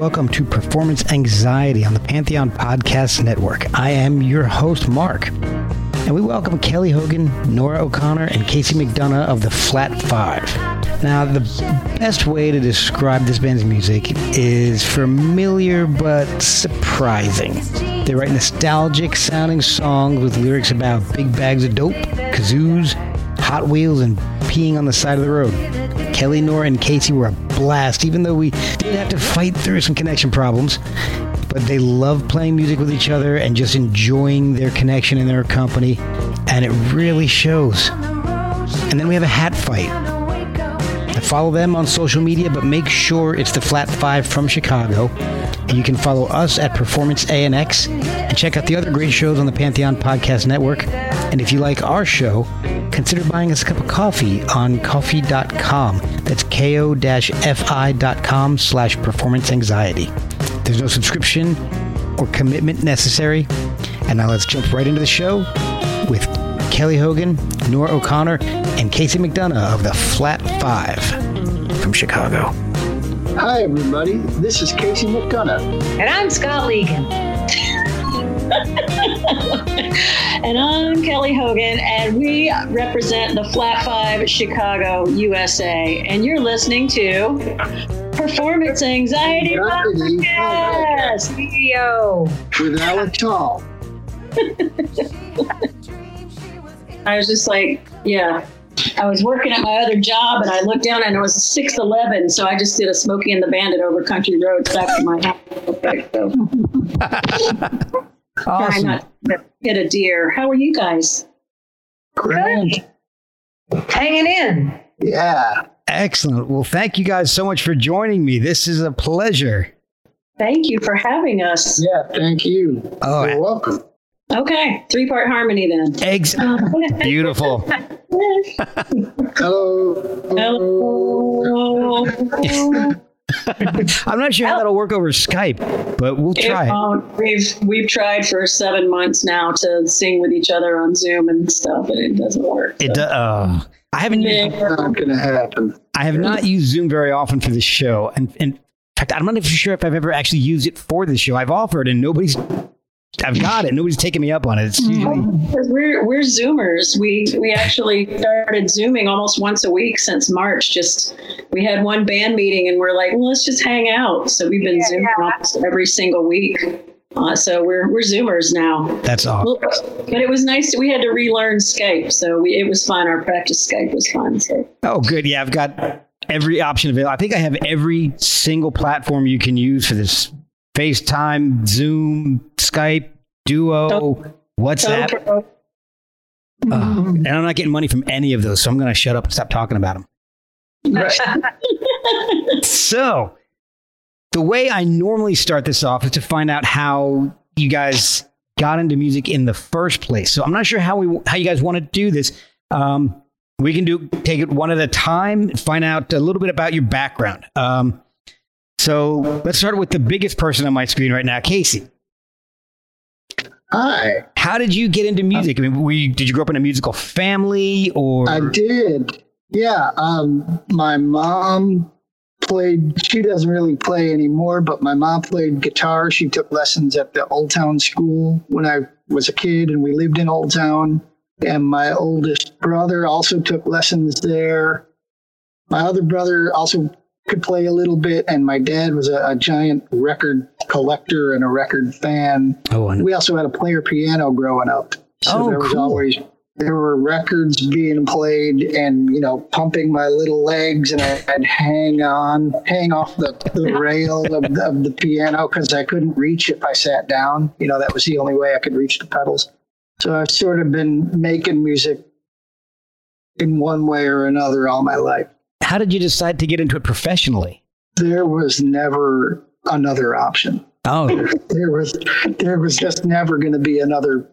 Welcome to Performance Anxiety on the Pantheon Podcast Network. I am your host, Mark, and we welcome Kelly Hogan, Nora O'Connor, and Casey McDonough of The Flat Five. Now, the best way to describe this band's music is familiar but surprising. They write nostalgic-sounding songs with lyrics about big bags of dope, kazoos, Hot Wheels, and peeing on the side of the road. Kelly, Nora, and Casey were a blast, even though we did have to fight through some connection problems. But they love playing music with each other and just enjoying their connection and their company, and it really shows. And then we have a hat fight. I follow them on social media, but make sure it's the Flat Five from Chicago. And you can follow us at Performance ANX and check out the other great shows on the Pantheon Podcast Network. And if you like our show, consider buying us a cup of coffee on coffee.com. That's ko-fi.com/performanceanxiety. There's no subscription or commitment necessary. And now let's jump right into the show with Kelly Hogan, Nora O'Connor, and Casey McDonough of the Flat Five from Chicago. Hi, everybody. This is Casey McDonough. And I'm Scott Ligon. And I'm Kelly Hogan, and we represent the Flat Five, Chicago, USA. And you're listening to Performance Anxiety Podcast Video with Alex Hall. I was just like, yeah. I was working at my other job, and I looked down, and it was 6:11, so I just did a Smokey and the Bandit over country roads back to my house. So. Awesome. Try not to hit a deer. How are you guys? Great. Hanging in. Yeah. Excellent. Well, thank you guys so much for joining me. This is a pleasure. Thank you for having us. Yeah, thank you. Oh, you're welcome. Okay. 3-part harmony then. Beautiful. Hello. Hello. I'm not sure how that'll work over Skype, but we'll try it. We've tried for 7 months now to sing with each other on Zoom and stuff, and it doesn't work. So. I haven't. It's not going to happen. I have not used Zoom very often for this show, and in fact, I'm not even sure if I've ever actually used it for this show. I've offered, and I've got it. Nobody's taking me up on it. It's usually... We're Zoomers. We actually started Zooming almost once a week since March. We had one band meeting and we're like, well, let's just hang out. So we've been Zooming almost every single week. So we're Zoomers now. That's awesome. But it was nice. We had to relearn Skype. So it was fun. Our practice Skype was fun. So. Oh, good. Yeah, I've got every option available. I think I have every single platform you can use for this. FaceTime, Zoom, Skype, Duo, WhatsApp. And I'm not getting money from any of those, so I'm going to shut up and stop talking about them. Right. So, the way I normally start this off is to find out how you guys got into music in the first place. So, I'm not sure how you guys want to do this. We can take it one at a time, find out a little bit about your background. So let's start with the biggest person on my screen right now, Casey. Hi. How did you get into music? I mean, did you grow up in a musical family or? I did. Yeah. My mom played, she doesn't really play anymore, but my mom played guitar. She took lessons at the Old Town School when I was a kid and we lived in Old Town. And my oldest brother also took lessons there. My other brother also could play a little bit. And my dad was a giant record collector and a record fan. Oh, and we also had a player piano growing up. So there was always... There were records being played and, you know, pumping my little legs, and I'd hang off the rail of the piano because I couldn't reach if I sat down. You know, that was the only way I could reach the pedals. So I've sort of been making music in one way or another all my life. How did you decide to get into it professionally? There was never another option. Oh, there was just never going to be another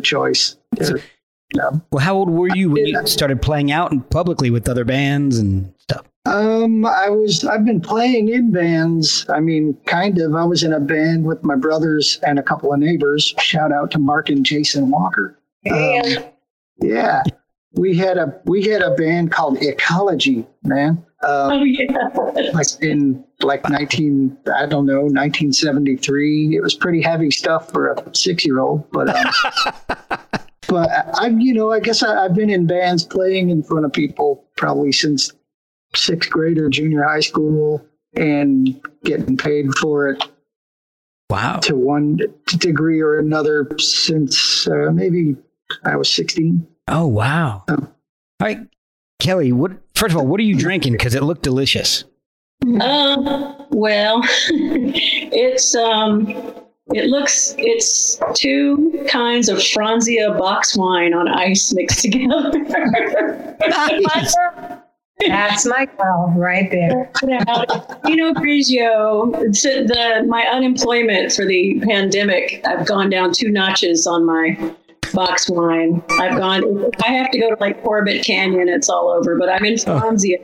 choice. Well, how old were you when you started playing out and publicly with other bands and stuff? I've been playing in bands. I mean, kind of. I was in a band with my brothers and a couple of neighbors. Shout out to Mark and Jason Walker. Yeah, we had a band called Ecology, man. Like 1973. It was pretty heavy stuff for a 6-year-old, But I guess I've been in bands playing in front of people probably since 6th grade or junior high school and getting paid for it. Wow. To one degree or another since maybe I was 16. Oh, wow. All right, Kelly, first of all, what are you drinking? Because it looked delicious. Well, it's two kinds of Franzia box wine on ice mixed together. Nice. That's my girl right there. Pinot Grigio. My unemployment for the pandemic, I've gone down 2 notches on my box wine. I have to go to like Corbett Canyon. It's all over, but I'm in Franzia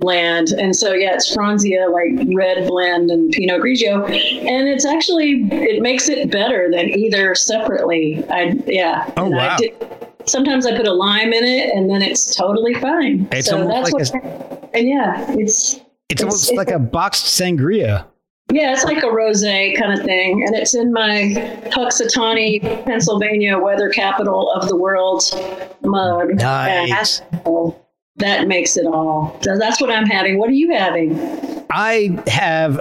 land. And so, yeah, it's Franzia, like red blend and Pinot Grigio. And it's actually, it makes it better than either separately. Wow. Sometimes I put a lime in it and then it's totally fine. It's so that's like it's almost like a boxed sangria. Yeah, it's like a rosé kind of thing. And it's in my Punxsutawney, Pennsylvania, weather capital of the world mug. Nice. That makes it all. So that's what I'm having. What are you having? I have,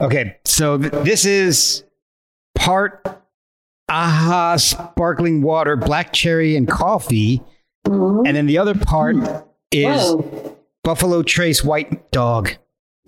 okay, so this is part AHA sparkling water, black cherry, and coffee. Mm-hmm. And then the other part is Buffalo Trace White Dog.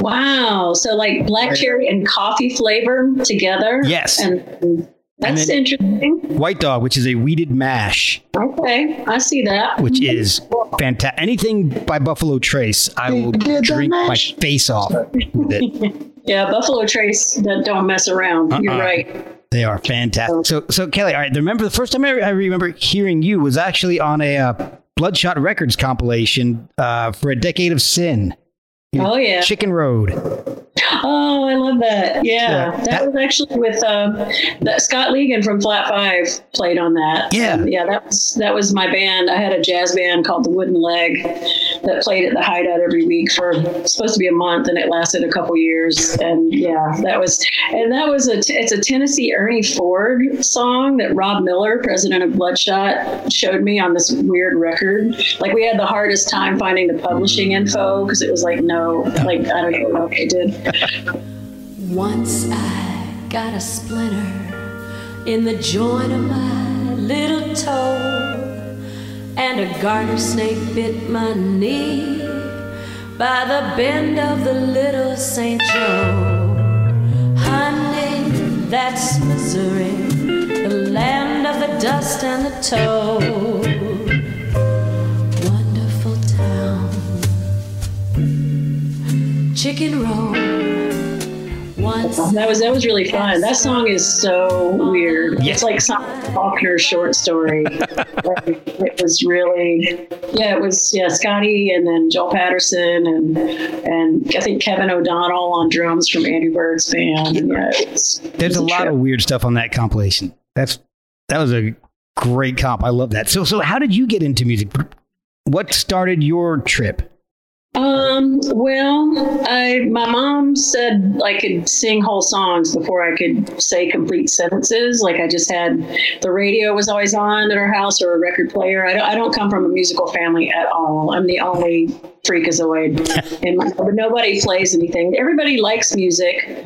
Wow. So like black cherry and coffee flavor together? Yes. And that's interesting. White Dog, which is a wheated mash. Okay, I see that. Which is fantastic. Anything by Buffalo Trace, I will drink my face off with it. Yeah, Buffalo Trace, that don't mess around. You're right. They are fantastic. So Kelly, all right, remember the first time I remember hearing you was actually on a Bloodshot Records compilation for A Decade of Sin. Oh, yeah. Chicken Road. Oh, I love that. Yeah. That was actually with Scott Ligon from Flat Five played on that. Yeah. That was my band. I had a jazz band called The Wooden Leg that played at the Hideout every week for supposed to be a month, and it lasted a couple years. And yeah, it's a Tennessee Ernie Ford song that Rob Miller, president of Bloodshot, showed me on this weird record. Like we had the hardest time finding the publishing info because it was like I don't even know if they did. Once I got a splinter in the joint of my little toe, and a garter snake bit my knee by the bend of the little St. Joe. Honey, that's Missouri, the land of the dust and the toe. Chicken Roll. That was really fun. That song is so weird. Yes. It's like Simon Faulkner's short story. It was really, Scotty and then Joel Patterson and I think Kevin O'Donnell on drums from Andy Bird's band. And there's a lot of weird stuff on that compilation. That was a great comp. I love that. So how did you get into music? What started your trip? My mom said I could sing whole songs before I could say complete sentences. Like I just had, the radio was always on at our house or a record player. I don't come from a musical family at all. I'm the only freakazoid in my family. Nobody plays anything. Everybody likes music,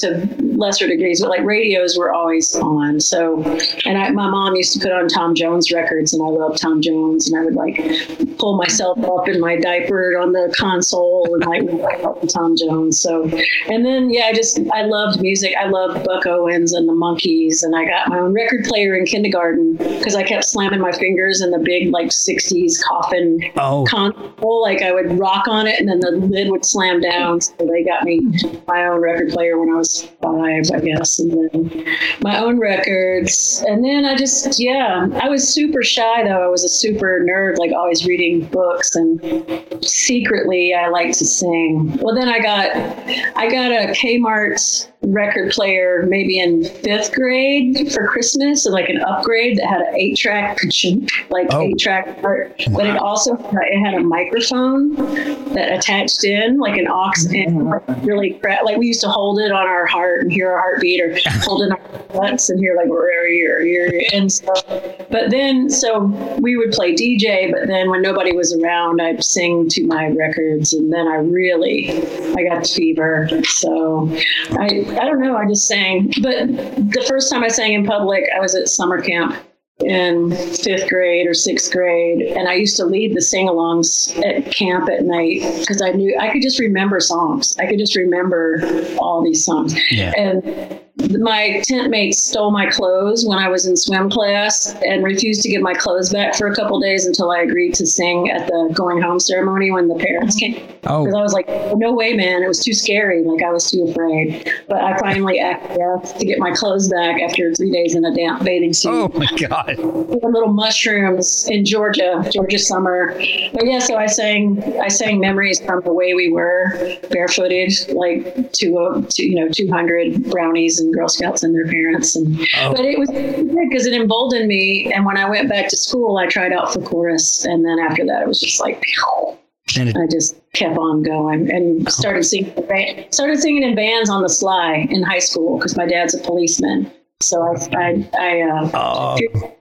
to lesser degrees, but like radios were always on. So, and my mom used to put on Tom Jones records, and I loved Tom Jones, and I would like pull myself up in my diaper on the console and like Tom Jones. So, and then I loved music. I loved Buck Owens and the Monkees, and I got my own record player in kindergarten because I kept slamming my fingers in the big like 60s coffin console. Like I would rock on it and then the lid would slam down. So they got me my own record player when I was 5, I guess, and then my own records. And then I just I was super shy though. I was a super nerd, like always reading books, and secretly I liked to sing. Well, then I got a Kmart record player maybe in 5th grade for Christmas, so like an upgrade that had an 8-track, eight-track part, but it also had a microphone that attached in like an aux in, like really crap. Like we used to hold it on our heart and hear our heartbeat, or hold it on our butts and hear like and stuff. But then so we would play DJ, but then when nobody was around, I'd sing to my records, and then I got the fever. So I don't know. I just sang. But the first time I sang in public, I was at summer camp in 5th grade or 6th grade. And I used to lead the sing-alongs at camp at night because I knew I could just remember songs. I could just remember all these songs. Yeah. And my tent mates stole my clothes when I was in swim class and refused to give my clothes back for a couple of days until I agreed to sing at the going home ceremony when the parents came. Because I was like, no way, man. It was too scary. Like I was too afraid. But I finally acted to get my clothes back after 3 days in a damp bathing suit. Oh my God. Little mushrooms in Georgia summer. But yeah, so I sang memories from the way we were barefooted, like 200 brownies and Girl Scouts and their parents, but it was good because it emboldened me. And when I went back to school, I tried out for chorus, and then after that, it was just like, I just kept on going and started singing in bands on the sly in high school because my dad's a policeman. So if you're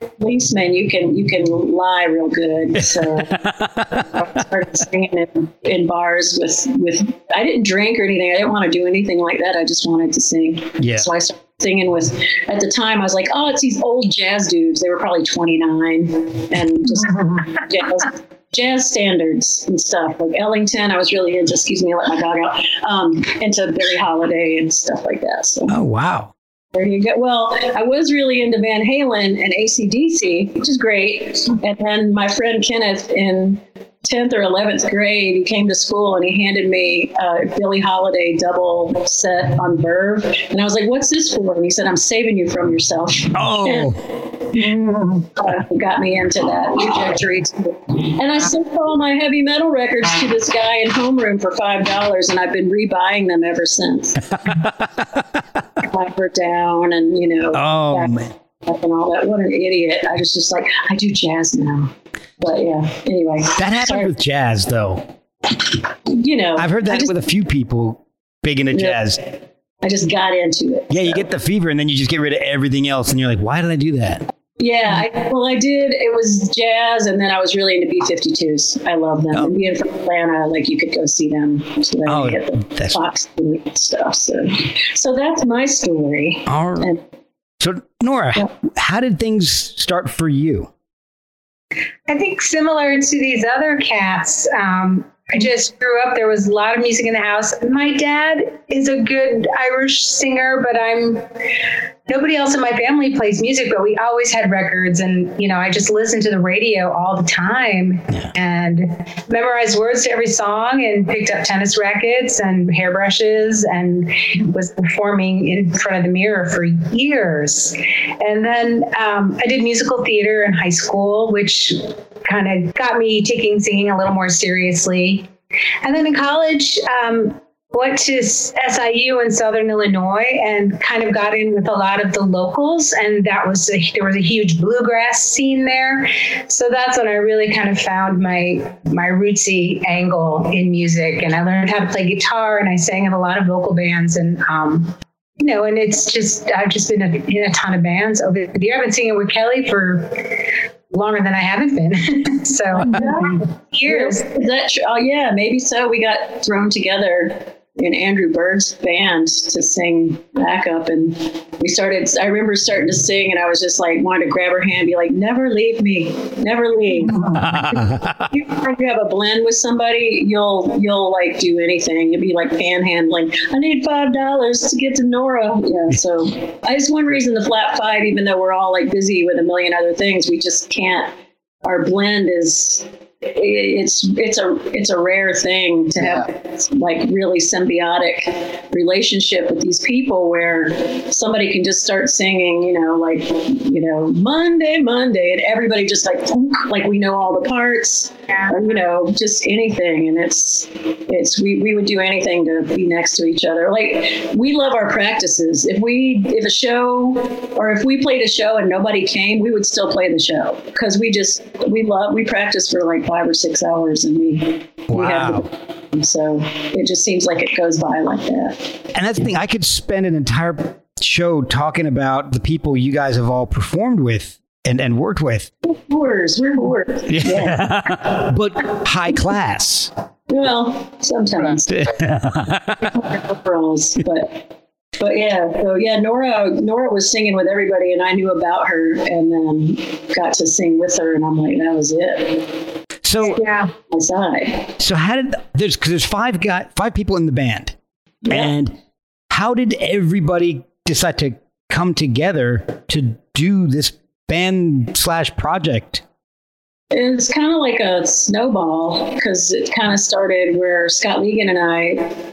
a policeman, you can lie real good. So I started singing in bars with I didn't drink or anything. I didn't want to do anything like that. I just wanted to sing. Yeah. So I started singing with, at the time I was like, it's these old jazz dudes. They were probably 29 and just jazz standards and stuff like Ellington. I was really into, let my dog out, into Billie Holiday and stuff like that. So. Oh, wow. There you go. Well, I was really into Van Halen and AC/DC, which is great. And then my friend Kenneth in 10th or 11th grade, he came to school and he handed me a Billie Holiday double set on Verve. And I was like, what's this for? And he said, I'm saving you from yourself. Got me into that trajectory too. And I sent all my heavy metal records to this guy in homeroom for $5, and I've been rebuying them ever since. Piper down and man. And all that. What an idiot. I was just like, I do jazz now. But yeah, anyway. That happened with jazz though. I've heard that with a few people big into jazz. I just got into it. Yeah, so. You get the fever and then you just get rid of everything else and you're like, why did I do that? Yeah, I did. It was jazz, and then I was really into B-52s. I love them. And being from Atlanta, like you could go see them. So then you get the Fox and stuff. So that's my story. All right. So Nora, how did things start for you? I think similar to these other cats. I just grew up. There was a lot of music in the house. My dad is a good Irish singer, but nobody else in my family plays music, but we always had records. And, I just listened to the radio all the time and memorized words to every song and picked up tennis rackets and hairbrushes and was performing in front of the mirror for years. And then I did musical theater in high school, which kind of got me taking singing a little more seriously. And then in college, went to SIU in Southern Illinois and kind of got in with a lot of the locals. And that was, there was a huge bluegrass scene there. So that's when I really kind of found my rootsy angle in music. And I learned how to play guitar and I sang in a lot of vocal bands. And, you know, and it's just, I've just been in a ton of bands over the year. I've been singing with Kelly for longer than I haven't been. So years. Is that true? Oh yeah, maybe so. We got thrown together in Andrew Bird's band to sing backup, and I remember starting to sing and I was just like, wanted to grab her hand and be like, never leave me, never leave. If you have a blend with somebody, you'll like do anything. You'll be like panhandling. I need $5 to get to Nora. Yeah. So it's one reason the Flat Five, even though we're all like busy with a million other things, we just can't, our blend is, it's a rare thing to have like really symbiotic relationship with these people where somebody can just start singing, Monday, and everybody just like we know all the parts, or, just anything. And it's, we would do anything to be next to each other. Like we love our practices. If we played a show and nobody came, we would still play the show because we practice for like 5 or 6 hours and we have the, so it just seems like it goes by like that. And that's the thing, I could spend an entire show talking about the people you guys have all performed with and worked with. We're whores. Yeah. But high class. Well, sometimes. But yeah, so yeah, Nora was singing with everybody and I knew about her and then got to sing with her and I'm like, that was it. So yeah, so how did there's five people in the band, and how did everybody decide to come together to do this band / project? It's kind of like a snowball because it kind of started where Scott Ligon and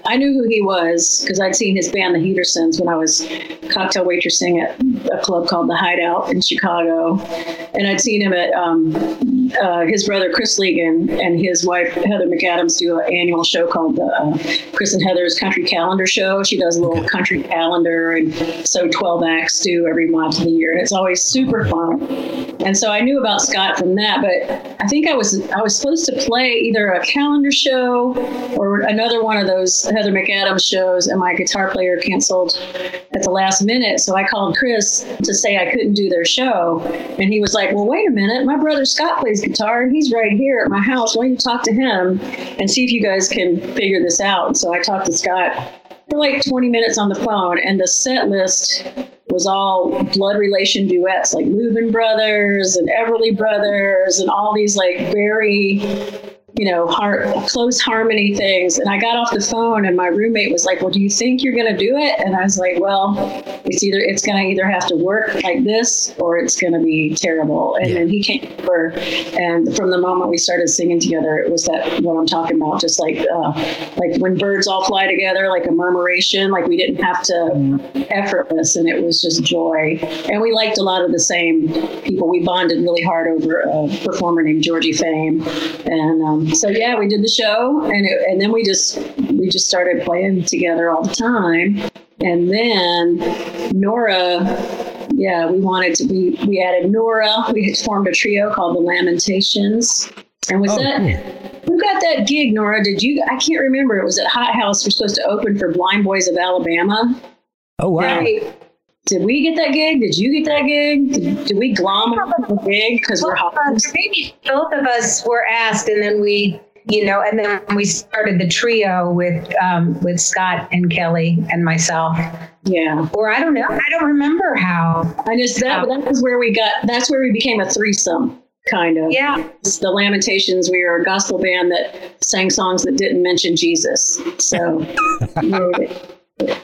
I knew who he was because I'd seen his band, the Heatersons, when I was cocktail waitressing at a club called the Hideout in Chicago. And I'd seen him at his brother, Chris Ligon, and his wife, Heather McAdams, do an annual show called the Chris and Heather's Country Calendar Show. She does a little country calendar, and so 12 acts do every month of the year. And it's always super fun. And so I knew about Scott from that, but I think I was supposed to play either a calendar show or another one of those Heather McAdams shows, and my guitar player canceled at the last minute. So I called Chris to say I couldn't do their show. And he was like, well, wait a minute. My brother Scott plays guitar and he's right here at my house. Why don't you talk to him and see if you guys can figure this out? And so I talked to Scott for like 20 minutes on the phone, and the set list was all blood relation duets like Lubin Brothers and Everly Brothers and all these like very, close harmony things. And I got off the phone and my roommate was like, well, do you think you're going to do it? And I was like, well, it's going to either have to work like this or it's going to be terrible. And then he came over, and from the moment we started singing together, it was that what I'm talking about, just like when birds all fly together, like a murmuration, like we didn't have to effortless, and it was just joy. And we liked a lot of the same people. We bonded really hard over a performer named Georgie Fame. And, so yeah, we did the show, and then we just started playing together all the time. And then we added Nora. We had formed a trio called the Lamentations. And who got that gig, Nora? Did you? I can't remember. It was at Hot House. We're supposed to open for Blind Boys of Alabama. Oh wow. Did we get that gig? Did you get that gig? Did we glom the gig because we're hot? Maybe both of us were asked, and then we, and then we started the trio with Scott and Kelly and myself. Yeah. Or I don't know. I don't remember how. That's where we became a threesome. Kind of. Yeah. It's the Lamentations. We were a gospel band that sang songs that didn't mention Jesus. So.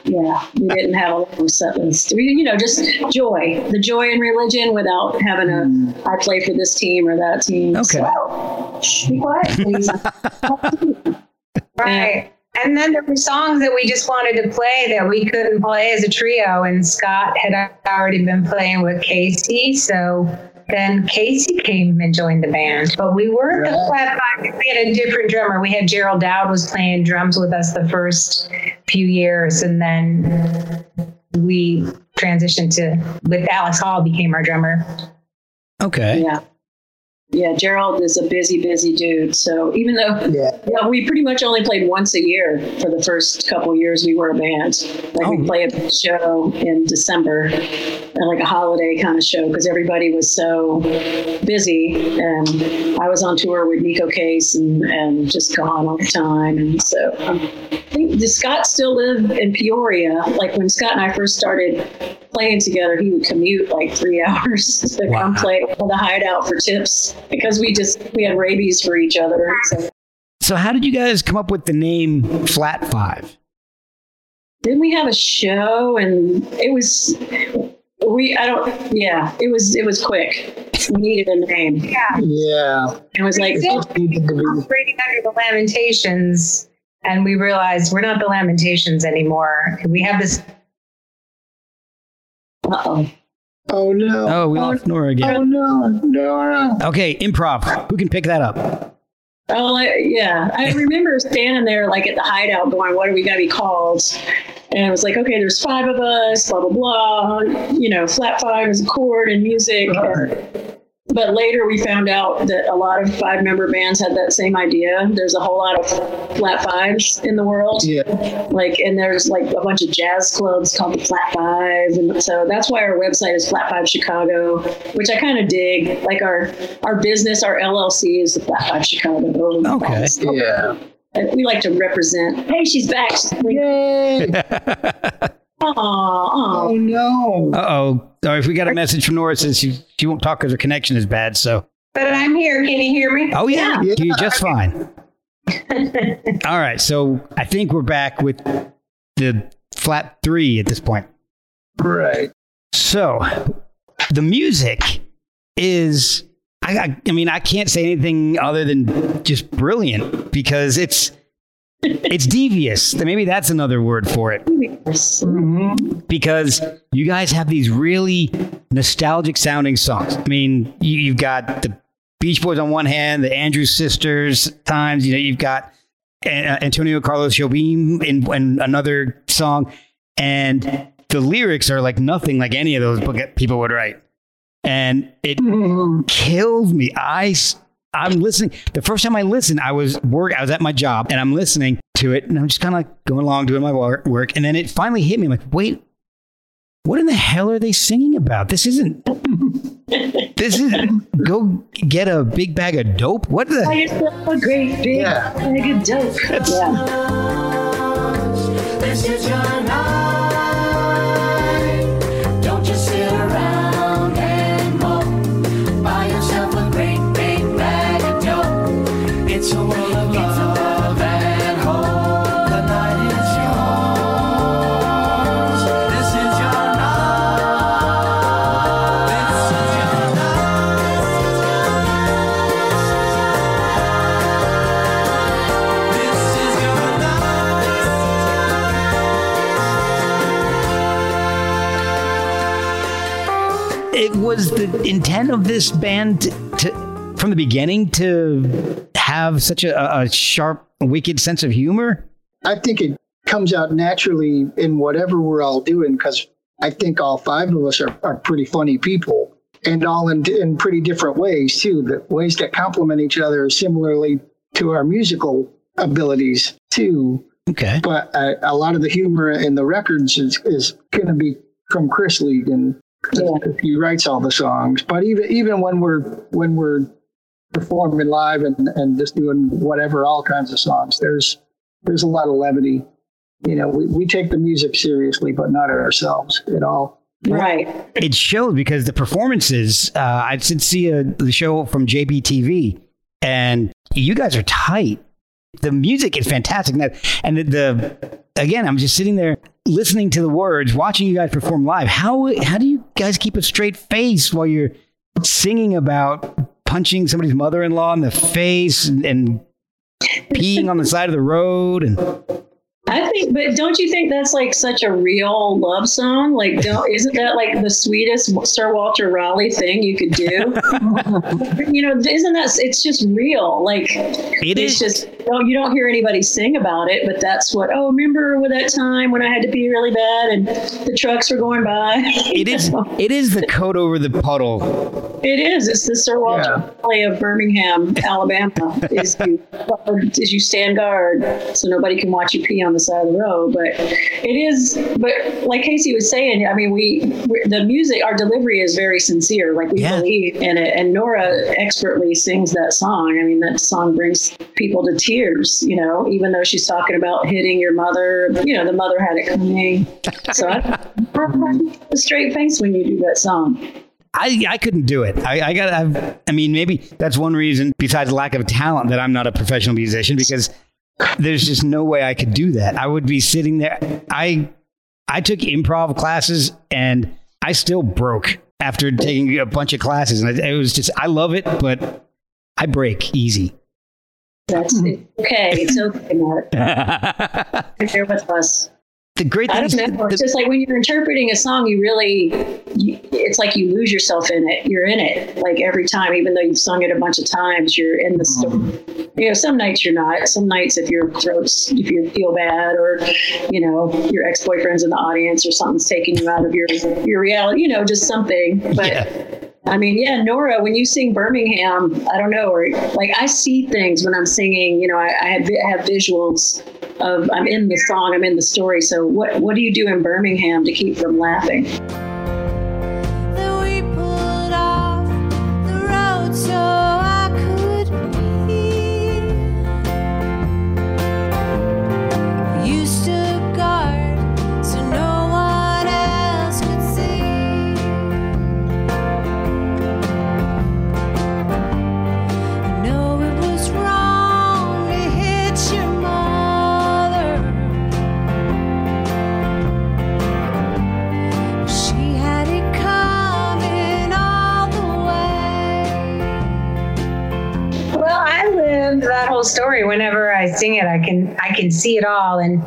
Yeah, we didn't have a long sentence. Just joy. The joy in religion without having I play for this team or that team. Okay. So, be quiet, please. Right. And then there were songs that we just wanted to play that we couldn't play as a trio. And Scott had already been playing with Casey. So then Casey came and joined the band. But we were the Flat Five. We had a different drummer. We had Gerald Dowd was playing drums with us the first few years, and then we transitioned to with Alex Hall became our drummer. Okay. Yeah. Yeah, Gerald is a busy dude. So even though you know, we pretty much only played once a year for the first couple of years we were a band. Like we played a show in December, like a holiday kind of show, because everybody was so busy. And I was on tour with Neko Case and just gone all the time. And so I think does Scott still live in Peoria? Like when Scott and I first started playing together, he would commute like 3 hours to come play on the Hideout for tips because we had rabies for each other. So how did you guys come up with the name Flat Five? Didn't we have a show? And it was it was quick. We needed a name. Yeah. It was like operating under the Lamentations, and we realized we're not the Lamentations anymore. We have this. Uh-oh. Oh, no. Oh, we lost Nora again. Oh, no. Nora. Okay, improv. Who can pick that up? Oh, yeah. I remember standing there like at the Hideout going, what are we going to be called? And I was like, okay, there's five of us, blah, blah, blah. You know, Flat Five is a chord and music. But later we found out that a lot of five-member bands had that same idea. There's a whole lot of Flat Fives in the world. Yeah. Like, and there's like a bunch of jazz clubs called the Flat Five. And so that's why our website is Flat Five Chicago, which I kind of dig. Like our business, our LLC is the Flat Five Chicago. Okay. Yeah. And we like to represent, hey, she's back. Yay. Aww. Oh, no. Uh-oh. Sorry, if we got a message from Nora, says she won't talk because her connection is bad. So, but I'm here. Can you hear me? Oh, yeah. You're just fine. All right. So I think we're back with the Flat Three at this point. Right. So the music is, I mean, I can't say anything other than just brilliant because it's devious. Maybe that's another word for it. Mm-hmm. Because you guys have these really nostalgic sounding songs. I mean, you've got the Beach Boys on one hand, the Andrews Sisters times, you know, you've got Antonio Carlos Jobim in another song. And the lyrics are like nothing like any of those people would write. And it killed me. I'm listening. The first time I listened, I was at my job and I'm listening to it and I'm just kind of like going along doing my work. And then it finally hit me. I'm like, wait, what in the hell are they singing about? This isn't go get a big bag of dope. What the? I just love a great big bag of dope. This is your night. Don't just sit around. It was the intent of this band to from the beginning to have such a sharp, wicked sense of humor? I think it comes out naturally in whatever we're all doing, because I think all five of us are pretty funny people, and all in pretty different ways, too, the ways that complement each other similarly to our musical abilities, too. Okay. But a lot of the humor in the records is going to be from Chris Ligon. Yeah. He writes all the songs, but even when we're performing live and just doing whatever, all kinds of songs, there's a lot of levity. You know, we take the music seriously, but not ourselves at all. Right. It showed because the performances. I did see the show from JBTV, and you guys are tight. The music is fantastic, and again, I'm just sitting there listening to the words, watching you guys perform live. How do you guys keep a straight face while you're singing about punching somebody's mother-in-law in the face and peeing on the side of the road? And I think, but don't you think that's like such a real love song? Like, isn't that like the sweetest Sir Walter Raleigh thing you could do? You know, isn't that, it's just real. Like, it's just, you don't hear anybody sing about it, but that's what, remember that time when I had to pee really bad and the trucks were going by? It is the coat over the puddle. It is. It's the Sir Walter Raleigh of Birmingham, Alabama, is you stand guard so nobody can watch you pee on the side of the road. But it is, but like Casey was saying, I mean, the music, our delivery is very sincere. Like, we believe in it. And Nora expertly sings that song. I mean, that song brings people to tears, you know, even though she's talking about hitting your mother, you know, the mother had it coming. So I a straight face when you do that song. I couldn't do it. Maybe that's one reason besides lack of talent that I'm not a professional musician, because there's just no way I could do that. I would be sitting there. I took improv classes and I still broke after taking a bunch of classes. And it was just, I love it, but I break easy. That's okay. It's okay, Mark. You're here with us. The great thing is, I don't know. It's just like when you're interpreting a song, it's like you lose yourself in it. You're in it like every time, even though you've sung it a bunch of times, you're in the story. You know, some nights you're not. Some nights if you feel bad, or, you know, your ex-boyfriend's in the audience or something's taking you out of your reality, you know, just something. But I mean, Nora, when you sing Birmingham, I don't know, or like I see things when I'm singing, you know, I have visuals of I'm in the song, I'm in the story. So what do you do in Birmingham to keep from laughing? Story whenever I sing it, I can see it all. And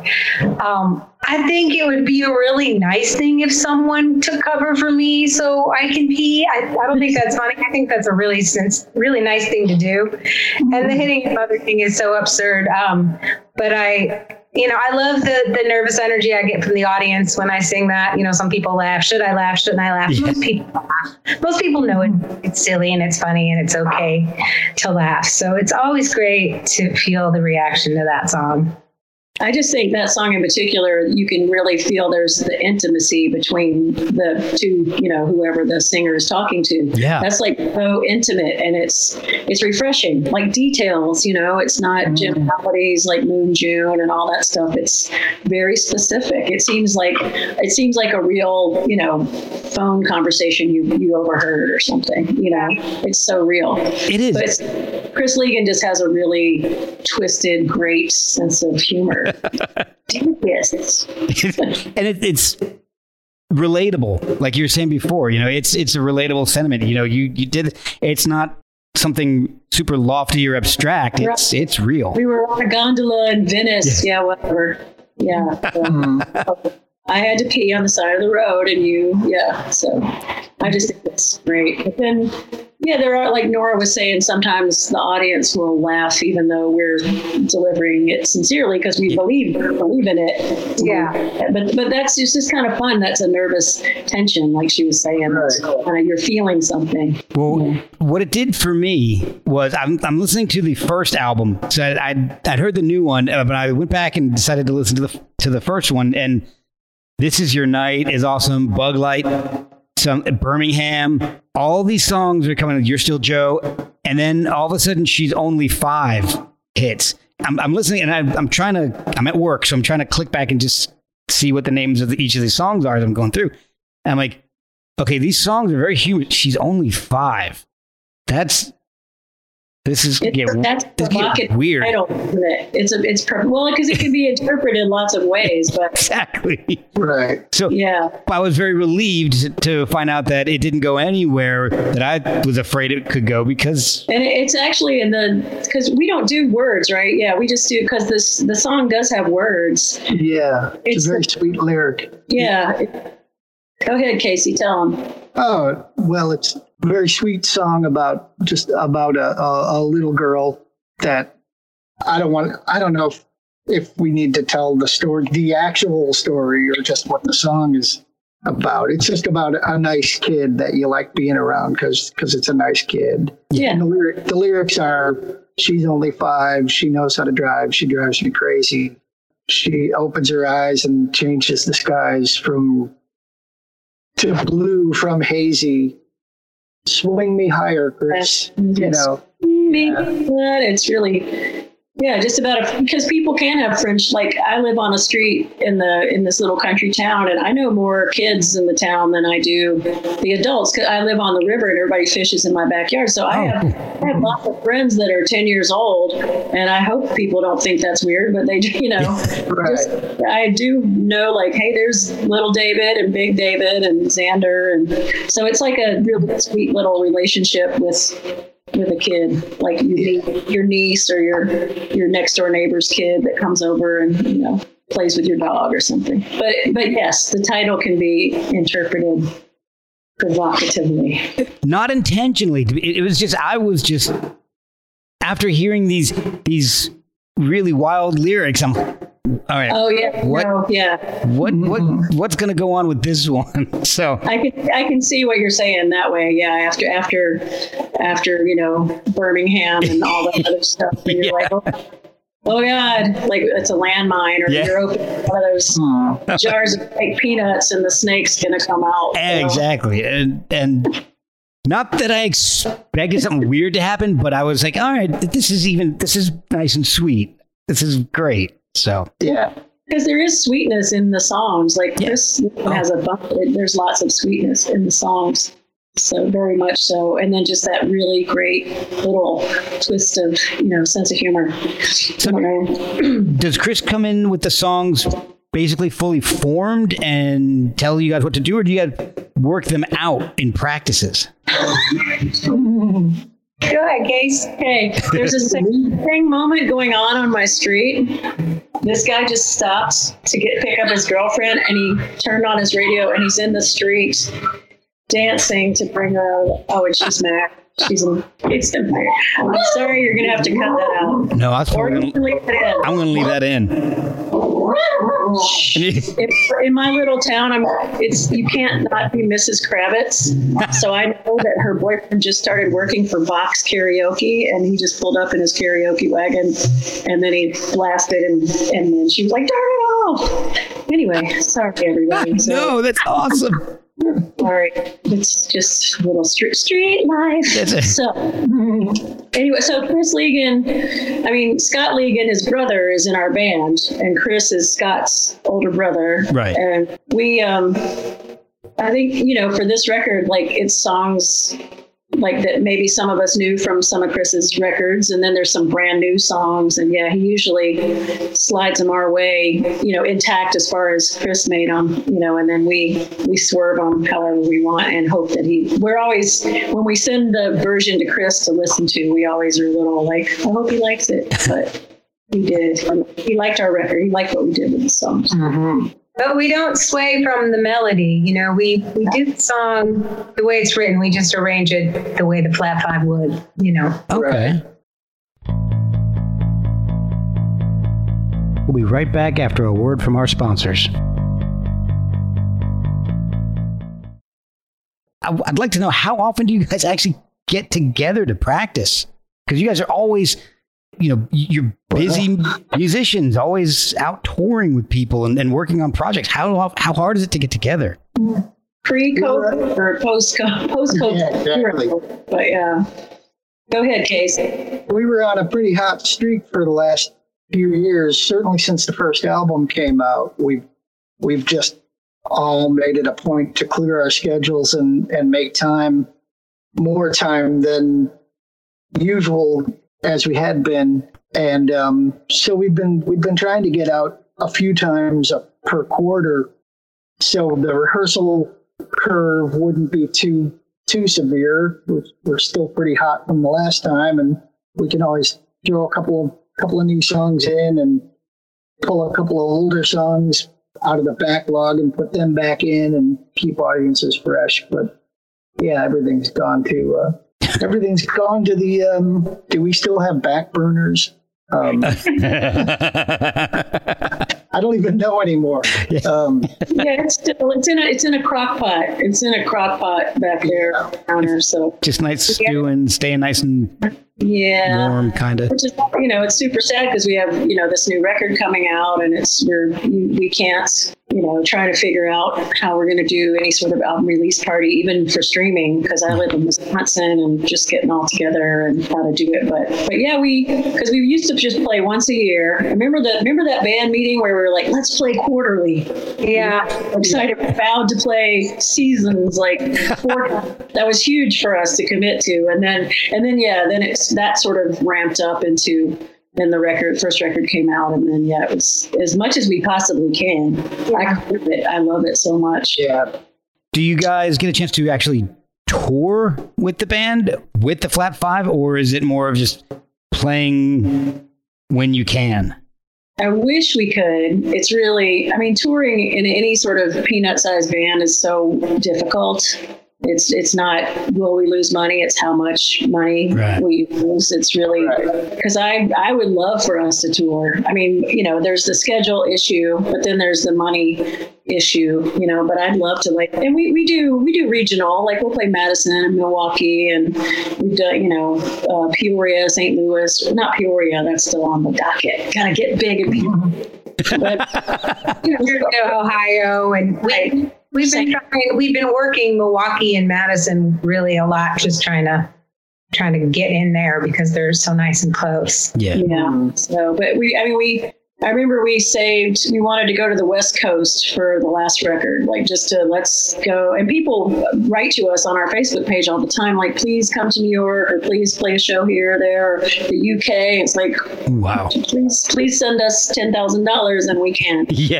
I think it would be a really nice thing if someone took cover for me so I can pee. I don't think that's funny. I think that's a really nice thing to do. And the hitting your mother thing is so absurd. But I love the nervous energy I get from the audience when I sing that. You know, some people laugh. Should I laugh? Shouldn't I laugh? Yes. Most people laugh. Most people know it's silly and it's funny and it's okay to laugh. So it's always great to feel the reaction to that song. I just think that song in particular, you can really feel there's the intimacy between the two, you know, whoever the singer is talking to. Yeah. That's like so intimate, and it's refreshing, like details, you know, it's not generalities like Moon June and all that stuff. It's very specific. It seems like a real, you know, phone conversation you overheard or something, you know, it's so real. It is. But Chris Ligon just has a really twisted, great sense of humor. Yes. And it's relatable, like you were saying before. You know, it's a relatable sentiment. You know, you did. It's not something super lofty or abstract. It's real. We were on a gondola in Venice. Yeah, whatever. Yeah. I had to pee on the side of the road, and you. Yeah. So I just think it's great. But then. Yeah, there are, like Nora was saying, sometimes the audience will laugh even though we're delivering it sincerely because we believe in it. Yeah. But that's just kind of fun. That's a nervous tension, like she was saying. Right. You're feeling something. Well, What it did for me was I'm listening to the first album. So I'd heard the new one, but I went back and decided to listen to the first one. And This Is Your Night is awesome. Bug Light. Some Birmingham, all these songs are coming. You're Still Joe, and then all of a sudden She's Only Five hits. I'm listening, and I'm at work, so I'm trying to click back and just see what the names of each of these songs are as I'm going through. And I'm like, okay, these songs are very human. She's Only Five. That's This is that's provocative, weird. I don't. It's because it can be interpreted in lots of ways. But exactly right. So yeah, I was very relieved to find out that it didn't go anywhere that I was afraid it could go because. And it's actually because we don't do words, right? Yeah, we just do because the song does have words. Yeah, it's a very sweet lyric. Yeah. Go ahead, Casey. Tell them. Oh, well, it's a very sweet song about a little girl that I don't know if we need to tell the story, the actual story, or just what the song is about. It's just about a nice kid that you like being around because it's a nice kid. Yeah. And the lyrics are, she's only 5. She knows how to drive. She drives me crazy. She opens her eyes and changes the skies to blue from hazy. Swing me higher, Chris. Yes. You know, it's really, just about because people can have French. Like I live on a street in this little country town, and I know more kids in the town than I do the adults. Cause I live on the river, and everybody fishes in my backyard. So I have lots of friends that are 10 years old, and I hope people don't think that's weird, but they do. You know, right. I do know, like, hey, there's little David and big David and Xander, and so it's like a real sweet little relationship with a kid, like your niece or your next door neighbor's kid that comes over and, you know, plays with your dog or something. But yes, the title can be interpreted provocatively. Not intentionally. It was just, after hearing these really wild lyrics, I'm like, all right. Oh yeah. What? No, yeah. What's going to go on with this one? So I can see what you're saying that way. Yeah. After you know, Birmingham and all that other stuff, and you're like, oh God, like it's a landmine, or you're opening one of those jars of fake peanuts, and the snake's going to come out. Exactly. You know? And not that I expected something weird to happen, but I was like, all right, this is nice and sweet. This is great. So yeah, because there is sweetness in the songs. Like Chris has a bucket. There's lots of sweetness in the songs. So very much so. And then just that really great little twist of, you know, sense of humor. So does Chris come in with the songs basically fully formed and tell you guys what to do, or do you guys work them out in practices? Go ahead, Case. Hey, there's a thing moment going on my street. This guy just stopped to pick up his girlfriend, and he turned on his radio, and he's in the street dancing to bring her. Oh, and she's mad. It's the mayor. I'm sorry, you're gonna have to cut that out. No, I'm gonna leave that in. In my little town, you can't not be Mrs. Kravitz. So I know that her boyfriend just started working for Vox Karaoke, and he just pulled up in his karaoke wagon, and then he blasted, and then she was like, "Darn it all!" Anyway, sorry everybody. So, no, that's awesome. All right, it's just a little street life. So anyway, so Chris Ligon, I mean, Scott Ligon, his brother, is in our band, and Chris is Scott's older brother. Right. And we, I think, you know, for this record, like, it's songs like that maybe some of us knew from some of Chris's records, and then there's some brand new songs, and he usually slides them our way, you know, intact as far as Chris made them, you know, and then we swerve them however we want and hope that we're always, when we send the version to Chris to listen to, we always are a little like, I hope he likes it, but he did. He liked our record. He liked what we did with the songs. Mm-hmm. But we don't sway from the melody. You know, we do the song the way it's written. We just arrange it the way the Flat Five would, you know. Okay. We'll be right back after a word from our sponsors. I'd like to know, how often do you guys actually get together to practice? Because you guys are always... you know, you're busy musicians, always out touring with people and working on projects. How hard is it to get together? Pre-COVID or post-COVID? Yeah, exactly. But yeah. Go ahead, Casey. We were on a pretty hot streak for the last few years. Certainly since the first album came out, we've just all made it a point to clear our schedules and make time, more time than usual as we had been. And so we've been trying to get out a few times per quarter, so the rehearsal curve wouldn't be too severe. We're still pretty hot from the last time, and we can always throw a couple of new songs in and pull a couple of older songs out of the backlog and put them back in and keep audiences fresh. But yeah, everything's gone to the do we still have back burners? I don't even know anymore. Yeah, it's in a crock pot. It's in a crock pot back there on the counter. So just nice stewing, staying nice and warm, kind of. Which is, it's super sad because we have this new record coming out, and we can't try to figure out how we're going to do any sort of album release party, even for streaming, because I live in Wisconsin and just getting all together and how to do it. But yeah, because we used to just play once a year. Remember that band meeting where we were like, let's play quarterly. Yeah. We're excited, vowed to play seasons like 4 times. That was huge for us to commit to. And then it's that sort of ramped up into... Then the first record came out, and then it was as much as we possibly can. Yeah. I love it so much. Yeah. Do you guys get a chance to actually tour with the band, with the Flat Five, or is it more of just playing when you can? I wish we could. It's really, touring in any sort of peanut-sized band is so difficult. It's not, will we lose money? It's how much money we lose. It's really, because I would love for us to tour. There's the schedule issue, but then there's the money issue, but I'd love to, and we do regional, we'll play Madison and Milwaukee, and we've done, Peoria, St. Louis, not Peoria. That's still on the docket. Gotta get big and but, Ohio and We've been working Milwaukee and Madison really a lot, just trying to get in there because they're so nice and close. Yeah. Yeah. So, but I remember we wanted to go to the West Coast for the last record, let's go. And people write to us on our Facebook page all the time, please come to New York, or please play a show here or there, or the UK. It's wow. Please send us $10,000 and we can. Yeah.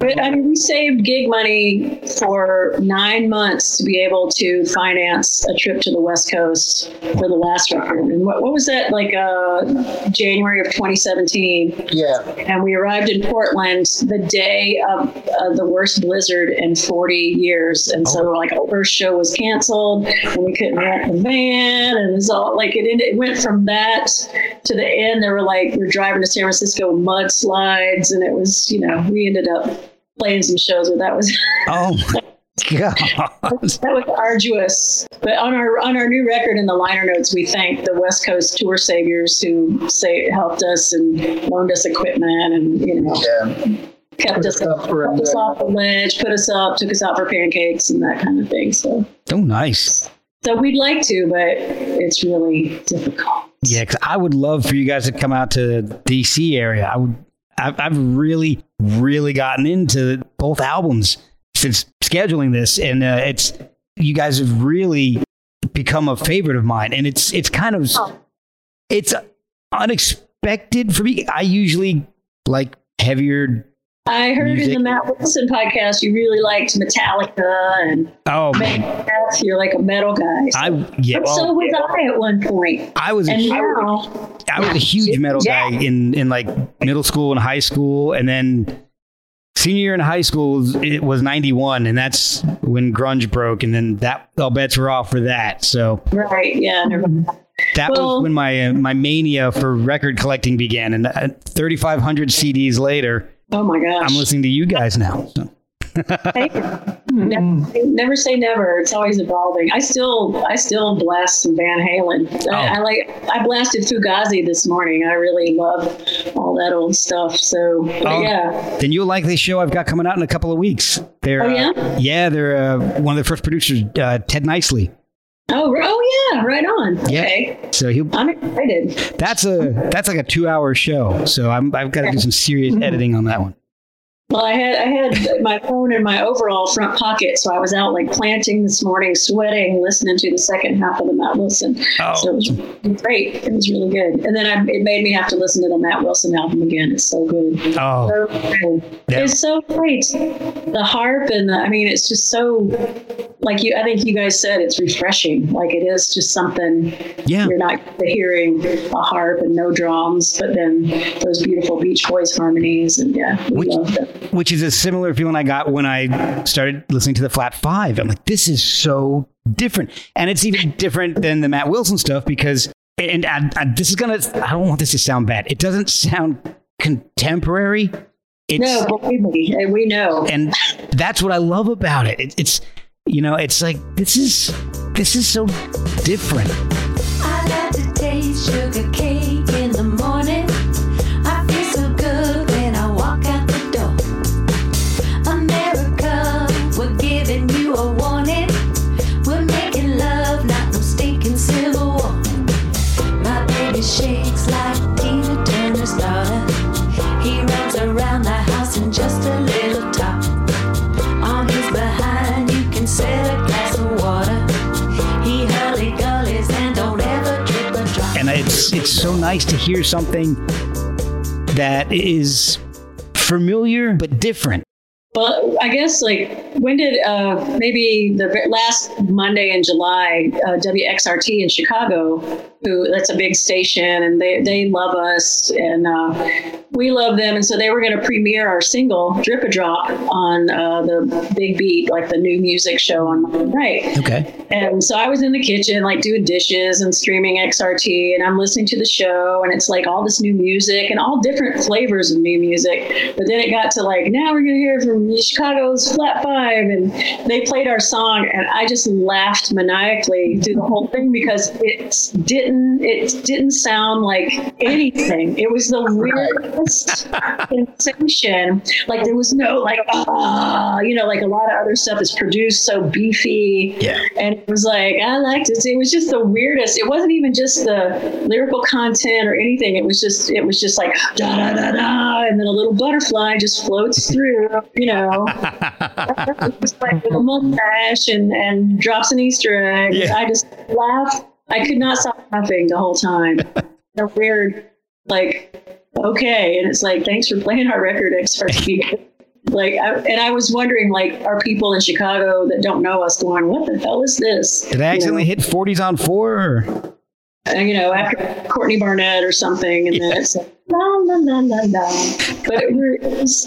But we saved gig money for 9 months to be able to finance a trip to the West Coast for the last record. And what was that, January of 2017? Yeah. And we arrived in Portland the day of the worst blizzard in 40 years. And so our first show was canceled, and we couldn't rent the van. And it's all it went from that to the end. They were we're driving to San Francisco, mudslides. And it was, we ended up playing some shows where that was. Oh God. That was arduous. But on our new record, in the liner notes, we thank the West Coast tour saviors who helped us and loaned us equipment and kept us off the ledge, put us up, took us out for pancakes and that kind of thing. So nice. So we'd like to, but it's really difficult. Yeah, 'cause I would love for you guys to come out to DC area. I've really, really gotten into both albums since scheduling this, and it's, you guys have really become a favorite of mine, and it's kind of it's unexpected for me. I usually like heavier. I heard music. In the Matt Wilson podcast, you really liked Metallica and Megadeth. You're a metal guy. So. So was I at one point. I was a huge metal guy in middle school and high school, and then senior year in high school it was 91, and that's when grunge broke, and then that all bets were off for that. So never mind. That was when my mania for record collecting began, and 3,500 CDs later. Oh my gosh! I'm listening to you guys now. So. Never say never. It's always evolving. I still blast some Van Halen. I blasted Fugazi this morning. I really love all that old stuff. So yeah. Then you'll like this show I've got coming out in a couple of weeks. They're one of the first producers, Ted Nicely. Oh yeah, right on. Yeah. Okay. So I'm excited. That's like a 2-hour show. So I've got to do some serious editing on that one. Well, I had my phone in my overall front pocket, so I was out like planting this morning, sweating, listening to the second half of the Matt Wilson. Oh. So it was great. It was really good. And then it made me have to listen to the Matt Wilson album again. It's so good. Oh, so good. Yep. It's so great. The harp and it's just so, like you. I think you guys said it's refreshing. Like it is just something. Yeah. You're not hearing a harp and no drums, but then those beautiful Beach Boys harmonies and we love them. Which is a similar feeling I got when I started listening to the Flat Five. I'm like, this is so different. And it's even different than the Matt Wilson stuff because, and I don't want this to sound bad. It doesn't sound contemporary. No, believe me, we know. And that's what I love about it. It's, it's like, this is so different. I like to taste sugar cake in the morning. Shakes like Tina Turner's daughter. He runs around the house in just a little top. On his behind, you can set a glass of water. He hurly gullies and don't ever trip a drop. And it's so nice to hear something that is familiar but different. Well, I guess, when did maybe the last Monday in July, WXRT in Chicago, that's a big station, and they love us, and we love them, and so they were going to premiere our single, Drip a Drop, on the Big Beat, like the new music show on Monday night. Okay. And so I was in the kitchen, doing dishes and streaming XRT, and I'm listening to the show, and it's, all this new music and all different flavors of new music. But then it got to, now we're going to hear from Chicago's Flat Five, and they played our song, and I just laughed maniacally through the whole thing because it didn't sound like anything. It was the weirdest sensation. There was no a lot of other stuff is produced so beefy. Yeah. And it was I liked it. It was just the weirdest. It wasn't even just the lyrical content or anything. It was just like da da da da, and then a little butterfly just floats through. Just with a mustache and drops an Easter egg. Yeah. I just laughed. I could not stop laughing the whole time. They're weird, okay. And it's thanks for playing our record, XRT. And I was wondering, are people in Chicago that don't know us going, what the hell is this? Did I accidentally hit 40s on 4? Or? After Courtney Barnett or something. And then it's la, la, la, la, la. But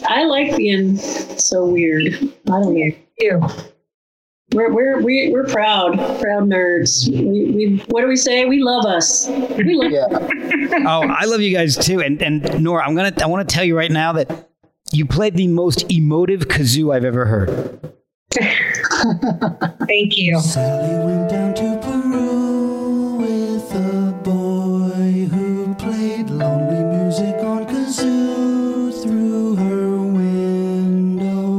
I like being so weird. I don't know. Ew. We're proud nerds. We what do we say? We love us. We love us. Oh, I love you guys too. And Nora, I want to tell you right now that you played the most emotive kazoo I've ever heard. Thank you. Sally went down to Peru with a boy who played lonely music on kazoo through her window.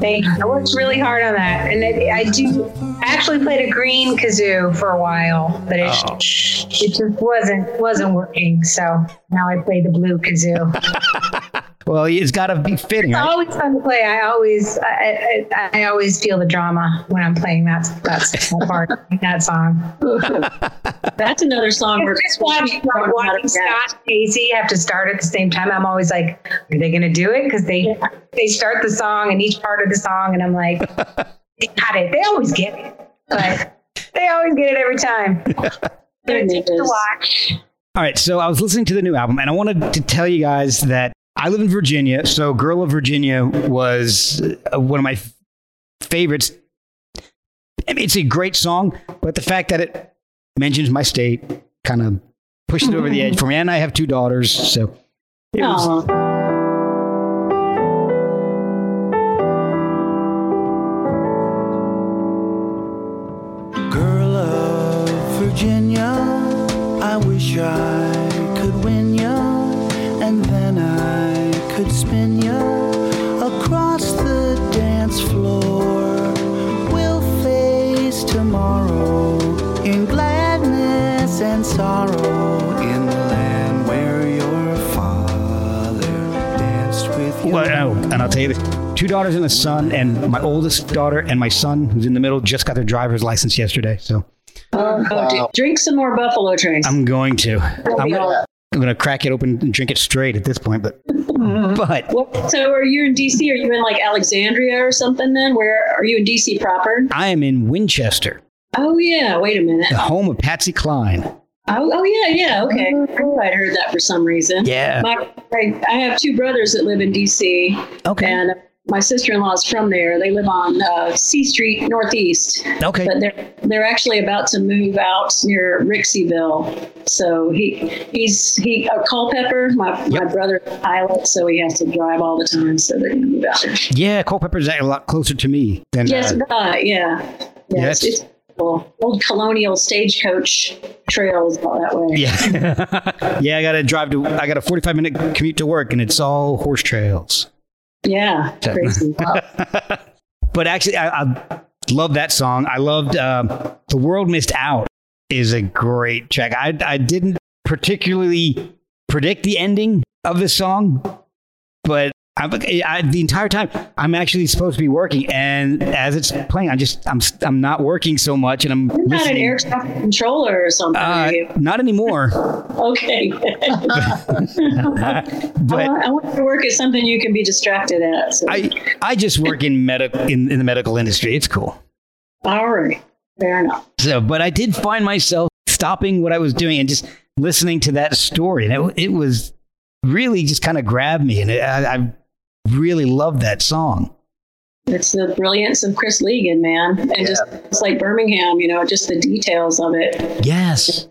Thank you. I worked really hard on that, and I actually played a green kazoo for a while, but it just wasn't working. So now I play the blue kazoo. Well, it's got to be fitting. It's right? Always fun to play. I always feel the drama when I'm playing that part, that song. That's another song. It's just watching Scott and Casey have to start at the same time. I'm always like, are they going to do it? Because they start the song and each part of the song, and I'm like, they got it. They always get it. But they always get it every time. It's neat to watch. All right, so I was listening to the new album, and I wanted to tell you guys that I live in Virginia, so Girl of Virginia was one of my favorites. It's a great song, but the fact that it mentions my state kind of pushed it over the edge for me. And I have two daughters, so it was... Girl of Virginia, I wish I could tomorrow, in gladness and sorrow, in the land where your father danced with you. Well, and I'll tell you this, 2 daughters and a son, and my oldest daughter and my son, who's in the middle, just got their driver's license yesterday, so. Wow. Drink some more Buffalo Trace. I'm going to. I'm going to crack it open and drink it straight at this point, but. So are you in D.C.? Are you in like Alexandria or something then? Where are you in D.C. proper? I am in Winchester. Oh, yeah. Wait a minute. The home of Patsy Cline. Oh yeah. Okay. I heard that for some reason. Yeah. I have 2 brothers that live in D.C. Okay. And my sister-in-law's from there. They live on C Street Northeast. Okay. But they're actually about to move out near Rixieville. So he's Culpeper. My brother's a pilot, so he has to drive all the time. So they're going to move out there. Yeah, Culpeper's a lot closer to me than. Yes, yes. It's cool. Old colonial stagecoach trails all that way. Yeah. Yeah, I got a 45-minute commute to work, and it's all horse trails. Yeah, crazy. But actually, I love that song. I loved The World Missed Out is a great track. I didn't particularly predict the ending of this song, but the entire time I'm actually supposed to be working, and as it's playing, I'm not working so much, and I'm You're not listening. An air traffic controller or something. Not anymore. Okay. But I want to work at something you can be distracted at. So. I just work in in the medical industry. It's cool. All right, fair enough. So, but I did find myself stopping what I was doing and just listening to that story, and it was really just kind of grabbed me, and I really love that song. It's the brilliance of Chris Ligon, man. And yeah. Just it's like Birmingham, just the details of it. Yes.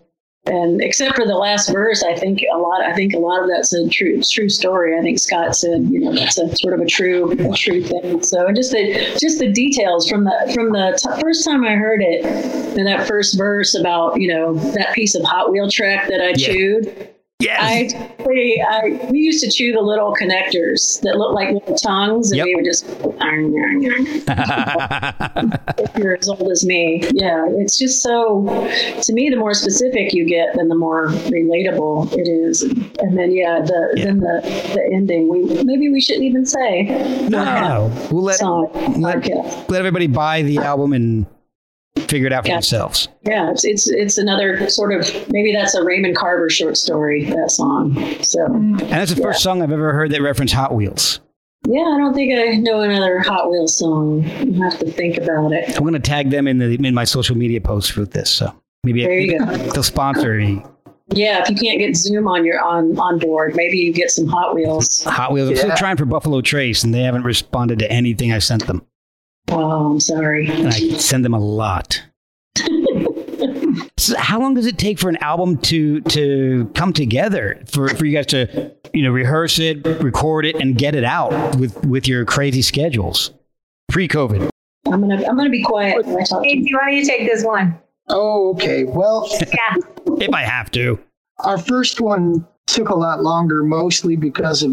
And except for the last verse, I think a lot of that's a true story. I think Scott said, that's a sort of a true thing. So just the details from the first time I heard it, and that first verse about, that piece of Hot Wheel track that I chewed. Yes. We used to chew the little connectors that looked like little tongues, and we would just if you're as old as me. Yeah, it's just so, to me, the more specific you get, then the more relatable it is. And then then the ending. Maybe we shouldn't even say. No. We'll let everybody buy the album and figure it out for themselves. Yeah, it's another sort of, maybe that's a Raymond Carver short story, that song. So, and that's the first song I've ever heard that referenced Hot Wheels. Yeah, I don't think I know another Hot Wheels song. You have to think about it. I'm going to tag them in my social media posts with this. So maybe they'll sponsor me. Yeah, if you can't get Zoom on board, maybe you get some Hot Wheels. Hot Wheels. I'm still trying for Buffalo Trace, and they haven't responded to anything I sent them. Oh, I'm sorry. And I send them a lot. So how long does it take for an album to come together for you guys to, rehearse it, record it, and get it out with your crazy schedules pre-COVID? I'm gonna be quiet. Casey, why don't you take this one? Oh, okay. Well, yeah. If I have to. Our first one took a lot longer, mostly because of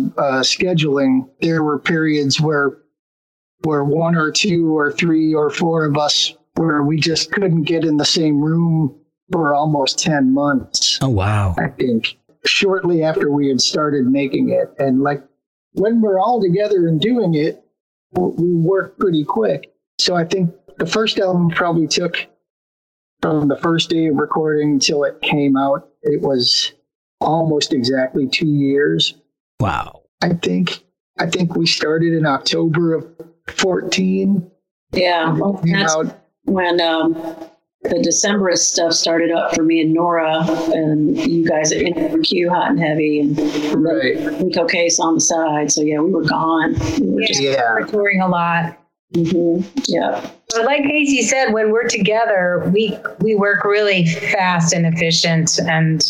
scheduling. There were periods where 1 or 2 or 3 or 4 of us, where we just couldn't get in the same room for almost 10 months. Oh, wow. I think shortly after we had started making it. And like when we're all together and doing it, we work pretty quick. So I think the first album probably took from the first day of recording till it came out. It was almost exactly 2 years. Wow. I think we started in October of 2014. Yeah, well, that's when the Decemberist stuff started up for me and Nora and you guys at NRBQ, Hot and Heavy, and Neko Case on the side. So yeah, we were gone. We were recording a lot. Mm-hmm. Yeah. But like Casey said, when we're together, we work really fast and efficient. And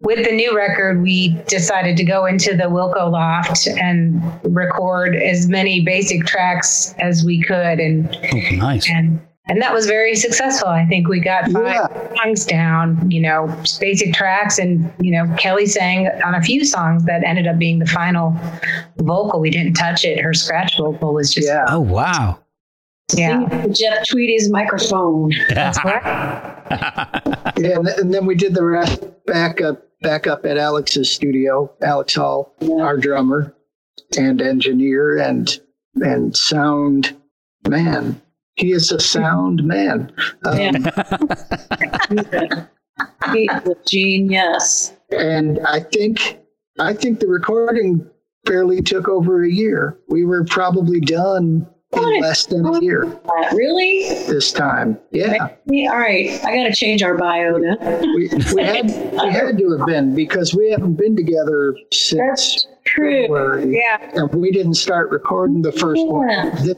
with the new record, we decided to go into the Wilco Loft and record as many basic tracks as we could. And nice. And that was very successful. I think we got 5 songs down, basic tracks. And, Kelly sang on a few songs that ended up being the final vocal. We didn't touch it. Her scratch vocal was just. Oh, wow. Yeah. Jeff Tweedy's microphone. That's right. Yeah, and then we did the rest back up at Alex's studio, Alex Hall, our drummer and engineer and sound man. He is a sound man. He's a genius. And I think the recording barely took over a year. We were probably done in less than a year. Really? This time. Yeah. All right. I got to change our bio then. we had to have been, because we haven't been together since. That's true. February. Yeah. And we didn't start recording the first one. All right. I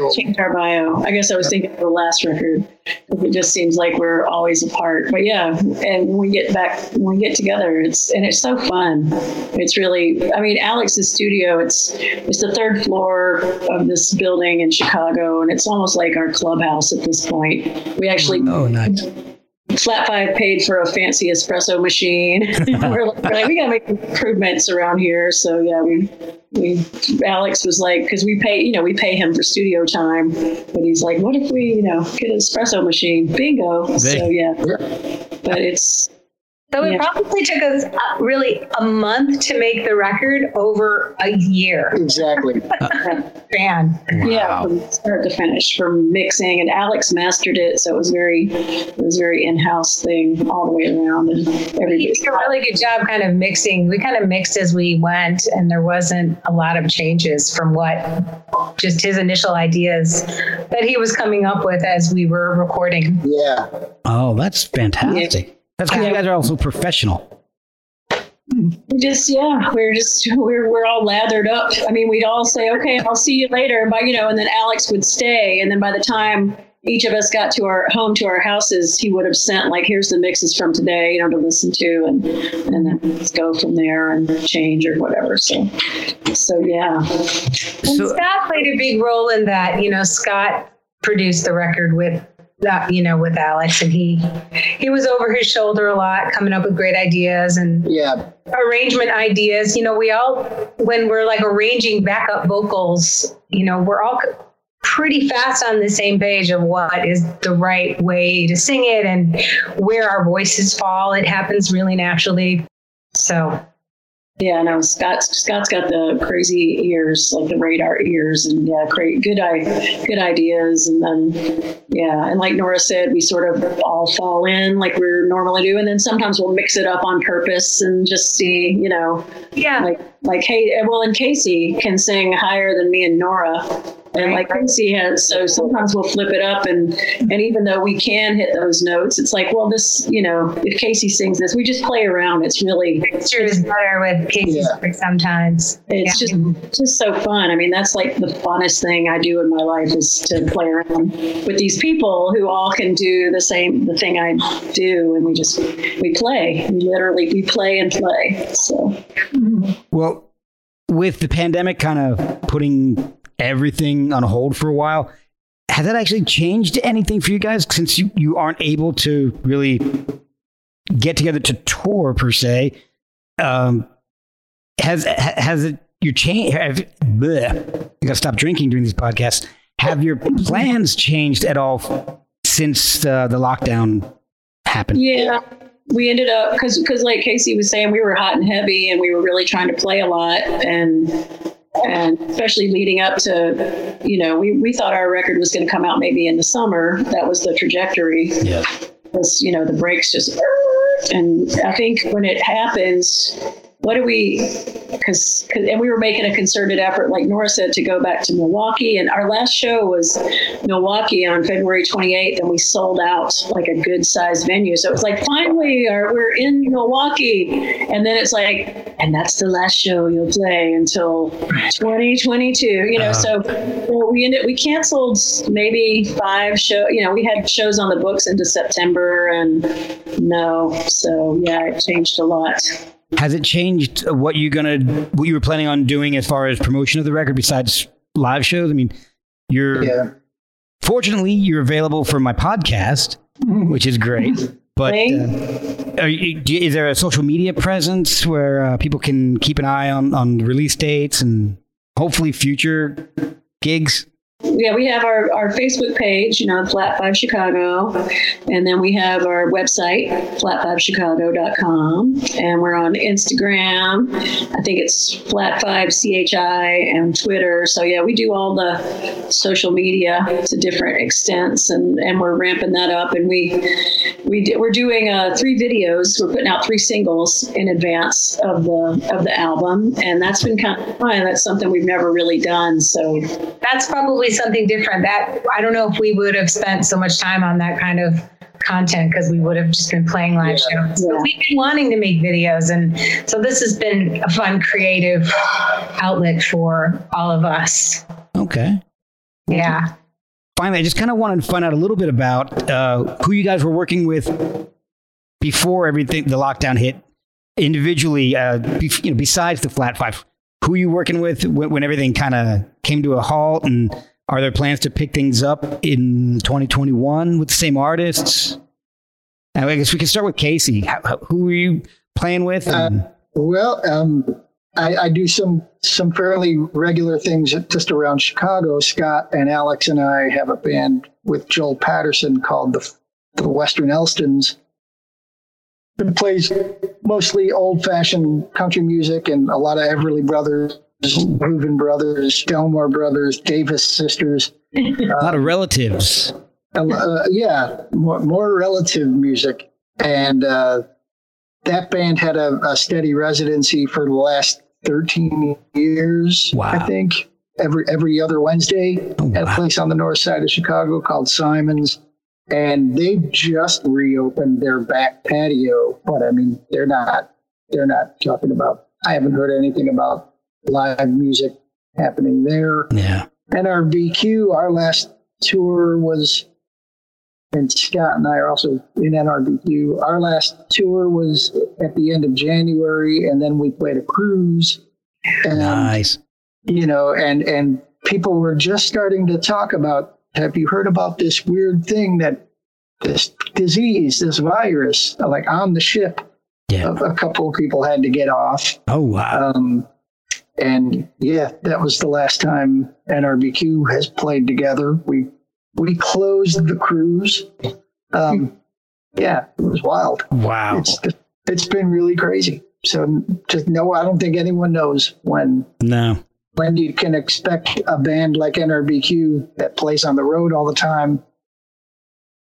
got to change our bio. I guess I was thinking of the last record. It just seems like we're always apart. But yeah. And when we get together, it's so fun. It's really, I mean, Alex's studio, it's the third floor of this building in Chicago, and it's almost like our clubhouse at this point. We actually nice. Flat Five paid for a fancy espresso machine. we're like, we gotta make improvements around here. So yeah, we Alex was like, because we pay him for studio time, but he's like, what if we get an espresso machine? Bingo. So yeah, but it's. So it probably took us really a month to make the record over a year. Exactly. Man. Wow. Yeah, from start to finish, from mixing, and Alex mastered it, so it was very in-house thing all the way around. And he did a really good job kind of mixing. We kind of mixed as we went, and there wasn't a lot of changes from what just his initial ideas that he was coming up with as we were recording. Yeah. Oh, that's fantastic. Yeah. That's because you guys are also professional. We're all lathered up. I mean, we'd all say, okay, I'll see you later. But, and then Alex would stay. And then by the time each of us got to our houses, he would have sent like, here's the mixes from today, to listen to, and then let's go from there and change or whatever. So yeah. And Scott played a big role in that. Scott produced the record with Alex, and he was over his shoulder a lot, coming up with great ideas and arrangement ideas. We all, when we're like arranging backup vocals, we're all pretty fast on the same page of what is the right way to sing it and where our voices fall. It happens really naturally. So. Yeah, no, Scott's got the crazy ears, like the radar ears, and good ideas. And then, and like Nora said, we sort of all fall in like we normally do. And then sometimes we'll mix it up on purpose and just see, like, hey, well, and Casey can sing higher than me and Nora. And like Casey has, so sometimes we'll flip it up, and even though we can hit those notes, it's like, well, this, if Casey sings this, we just play around. It's really mixture is better with Casey's sometimes. It's just so fun. I mean, that's like the funnest thing I do in my life is to play around with these people who all can do the thing I do, and we play. We play and play. So well, with the pandemic kind of putting everything on hold for a while, has that actually changed anything for you guys, since you aren't able to really get together to tour per se? You gotta stop drinking during these podcasts. Have your plans changed at all since the lockdown happened? Yeah. We ended up, because like Casey was saying, we were hot and heavy, and we were really trying to play a lot, and especially leading up to, we thought our record was going to come out maybe in the summer. That was the trajectory. Yeah. Was, the breaks just, and I think when it happens, and we were making a concerted effort, like Nora said, to go back to Milwaukee. And our last show was Milwaukee on February 28th, and we sold out like a good sized venue. So it was like, finally, we're in Milwaukee. And then it's like, and that's the last show you'll play until 2022, So we canceled maybe 5 shows. We had shows on the books into September, it changed a lot. Has it changed what you were planning on doing as far as promotion of the record besides live shows? I mean, fortunately you're available for my podcast, which is great. But is there a social media presence where people can keep an eye on release dates and hopefully future gigs? Yeah, we have our Facebook page, you know, Flat Five Chicago, and then we have our website, flat5chicago.com, and we're on Instagram. I think it's Flat5CHI and Twitter. So yeah, we do all the social media to different extents, and we're ramping that up. And we're doing 3 videos. We're putting out 3 singles in advance of the album, and that's been kind of fun. That's something we've never really done. So that's probably something different that I don't know if we would have spent so much time on that kind of content, because we would have just been playing live shows. But we've been wanting to make videos, and so this has been a fun creative outlet for all of us. Okay. Yeah. Finally, I just kind of wanted to find out a little bit about who you guys were working with before everything, the lockdown hit, individually, besides the Flat Five. Who are you working with when everything kind of came to a halt? And are there plans to pick things up in 2021 with the same artists? And I guess we can start with Casey. Who are you playing with? I do some fairly regular things just around Chicago. Scott and Alex and I have a band with Joel Patterson called the Western Elstons. It plays mostly old-fashioned country music and a lot of Everly Brothers, Reuben Brothers, Delmore Brothers, Davis Sisters. A lot of relatives. More relative music. And that band had a steady residency for the last 13 years, wow. I think, every other Wednesday at a place on the north side of Chicago called Simon's. And they just reopened their back patio, but I mean, they're not talking about. I haven't heard anything about live music happening there. Yeah. NRBQ, our last tour was, and Scott and I are also in NRBQ. Our last tour was at the end of January, and then we played a cruise. And, nice. You know, and people were just starting to talk about. Have you heard about this weird thing, that this disease, this virus, like on the ship? Yeah. A couple of people had to get off. Oh, wow. And yeah, that was the last time NRBQ has played together. We closed the cruise. Yeah, it was wild. Wow. It's been really crazy. So just I don't think anyone knows when. No. When you can expect a band like NRBQ that plays on the road all the time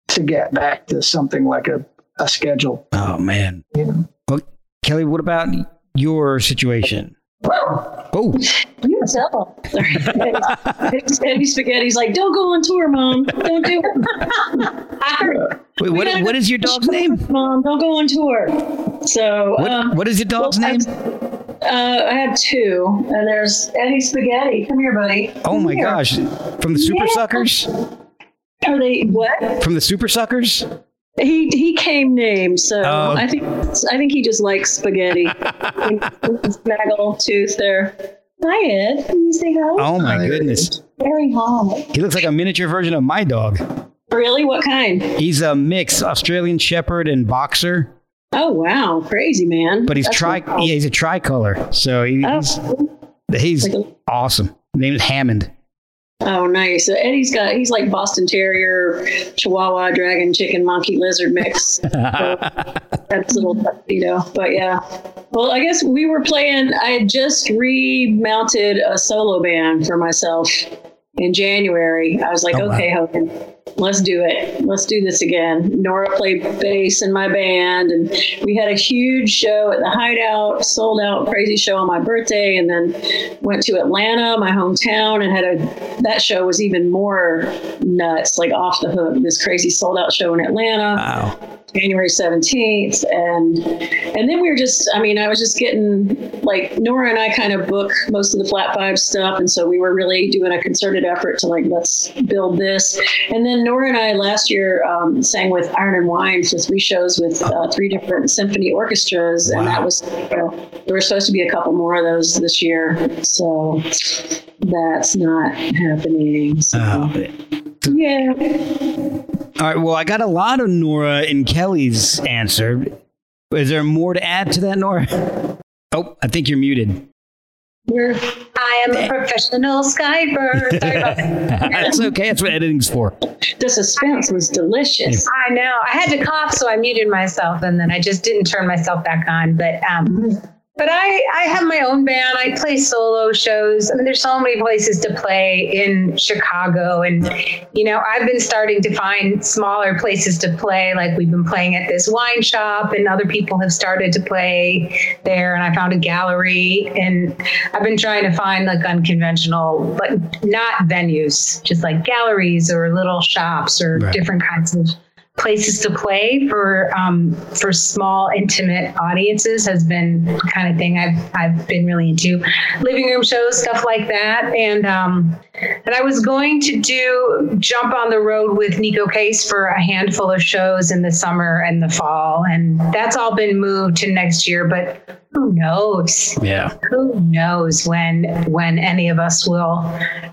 to get back to something like a schedule. Oh, man. You know? Well, Kelly, what about your situation? Wow. Oh. You tell. Andy Spaghetti's like, don't go on tour, Mom. Don't do it. Wait, what is your dog's name? Mom, don't go on tour. So, what is your dog's name? I have 2, and there's Eddie Spaghetti. Come here, buddy. Gosh. From the Super Suckers? Are they what? From the Super Suckers? He came named, so I think he just likes spaghetti. Snaggle tooth there. Hi, Ed. Can you say hello? Oh, my goodness. Very hot. He looks like a miniature version of my dog. Really? What kind? He's a mix, Australian Shepherd and Boxer. Oh, wow. Crazy, man. But he's a tricolor. So he's awesome. His name is Hammond. Oh, nice. So Eddie's he's like Boston Terrier, Chihuahua, Dragon, Chicken, Monkey, Lizard mix. So that's a little tuxedo. But yeah. Well, I guess we were playing. I had just remounted a solo band for myself in January. I was like, Hogan. Let's do it. Let's do this again. Nora played bass in my band, and we had a huge show at the Hideout, sold out, crazy show on my birthday, and then went to Atlanta, my hometown, and that show was even more nuts, like off the hook, this crazy sold out show in Atlanta. Wow. January 17th. And then we were just, I mean, I was just getting, like, Nora and I kind of book most of the Flat Five stuff. And so we were really doing a concerted effort to, like, let's build this. And then Nora and I last year sang with Iron and Wine for 3 shows with 3 different symphony orchestras. Wow. And that was, you know, there were supposed to be a couple more of those this year. So that's not happening. So, yeah. All right. Well, I got a lot of Nora and Kelly's answer. Is there more to add to that, Nora? Oh, I think you're muted. I am a professional Skyper. Sorry about that. It's okay. That's what editing's for. The suspense was delicious. I know. I had to cough, so I muted myself, and then I just didn't turn myself back on. But I have my own band. I play solo shows. I mean, there's so many places to play in Chicago. And, you know, I've been starting to find smaller places to play. Like we've been playing at this wine shop and other people have started to play there. And I found a gallery and I've been trying to find like unconventional, but not venues, just like galleries or little shops or different kinds of places to play for small intimate audiences has been the kind of thing I've been really into. Living room shows, stuff like that. And I was going to do jump on the road with Neko Case for a handful of shows in the summer and the fall, and that's all been moved to next year, but who knows? Yeah. Who knows when any of us will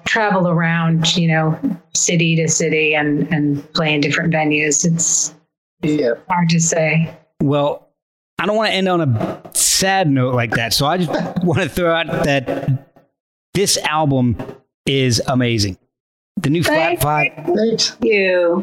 travel around, you know, city to city and play in different venues. It's hard to say. Well, I don't want to end on a sad note like that. So I just want to throw out that this album is amazing. The new Flat Five. Thank you.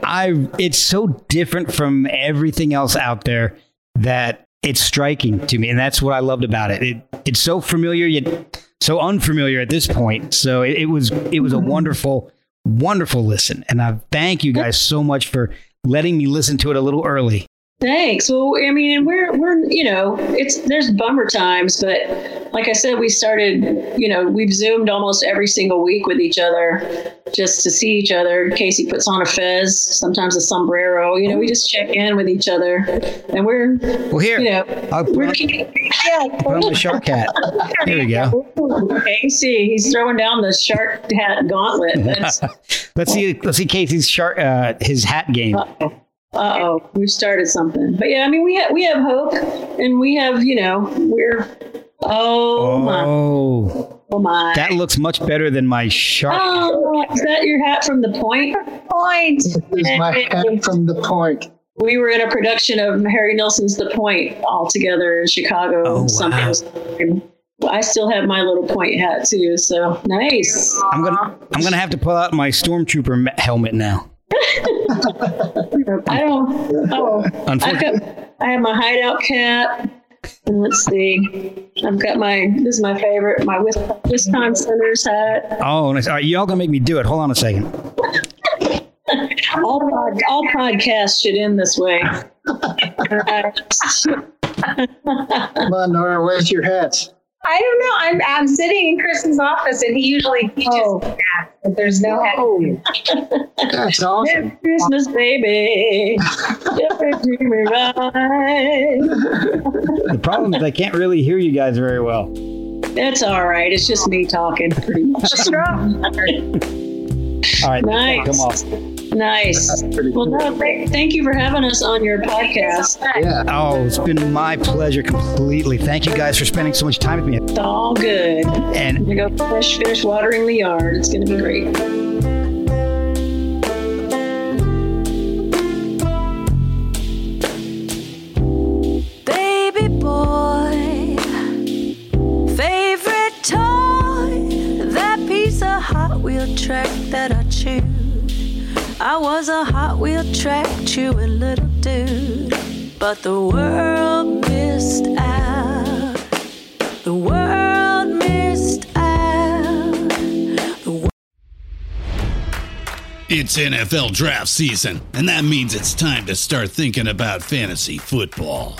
It's so different from everything else out there that it's striking to me, and that's what I loved about it. It's so familiar yet so unfamiliar at this point. So it was a wonderful listen, and I thank you guys so much for letting me listen to it a little early. Thanks. Well, I mean, we're you know, there's bummer times, but like I said, we started, you know, we've Zoomed almost every single week with each other just to see each other. Casey puts on a fez, sometimes a sombrero. You know, we just check in with each other, and we're here. You know, we're put on the shark hat. There we go. Casey, he's throwing down the shark hat gauntlet. Let's see Casey's his hat game. Uh-oh, we've started something. But yeah, I mean, we have hope, and we have, you know, oh my. That looks much better than my shark. Oh, is that your hat from The Point? This is my hat from The Point. We were in a production of Harry Nilsson's The Point all together in Chicago. Oh, wow. I still have my little point hat too, so nice. I'm gonna have to pull out my stormtrooper helmet now. I don't. Oh, I have my hideout cap. And let's see. I've got this is my favorite, my Wisconsiners hat. Oh, nice. All right, y'all gonna make me do it. Hold on a second. All podcasts should end this way. Come on, Nora. Where's your hat? I don't know. I'm sitting in Chris's office, and he usually teaches that, but there's no hat. That's awesome. Christmas, baby. The problem is I can't really hear you guys very well. That's all right. It's just me talking pretty much. All right. Nice. Come on. Nice. Well, no, thank you for having us on your podcast. Yeah. Oh, it's been my pleasure completely. Thank you guys for spending so much time with me. It's all good. And we go finish watering the yard. It's going to be great. I was a Hot Wheel track chewing little dude, but the world missed out. The world missed out. It's NFL draft season, and that means it's time to start thinking about fantasy football.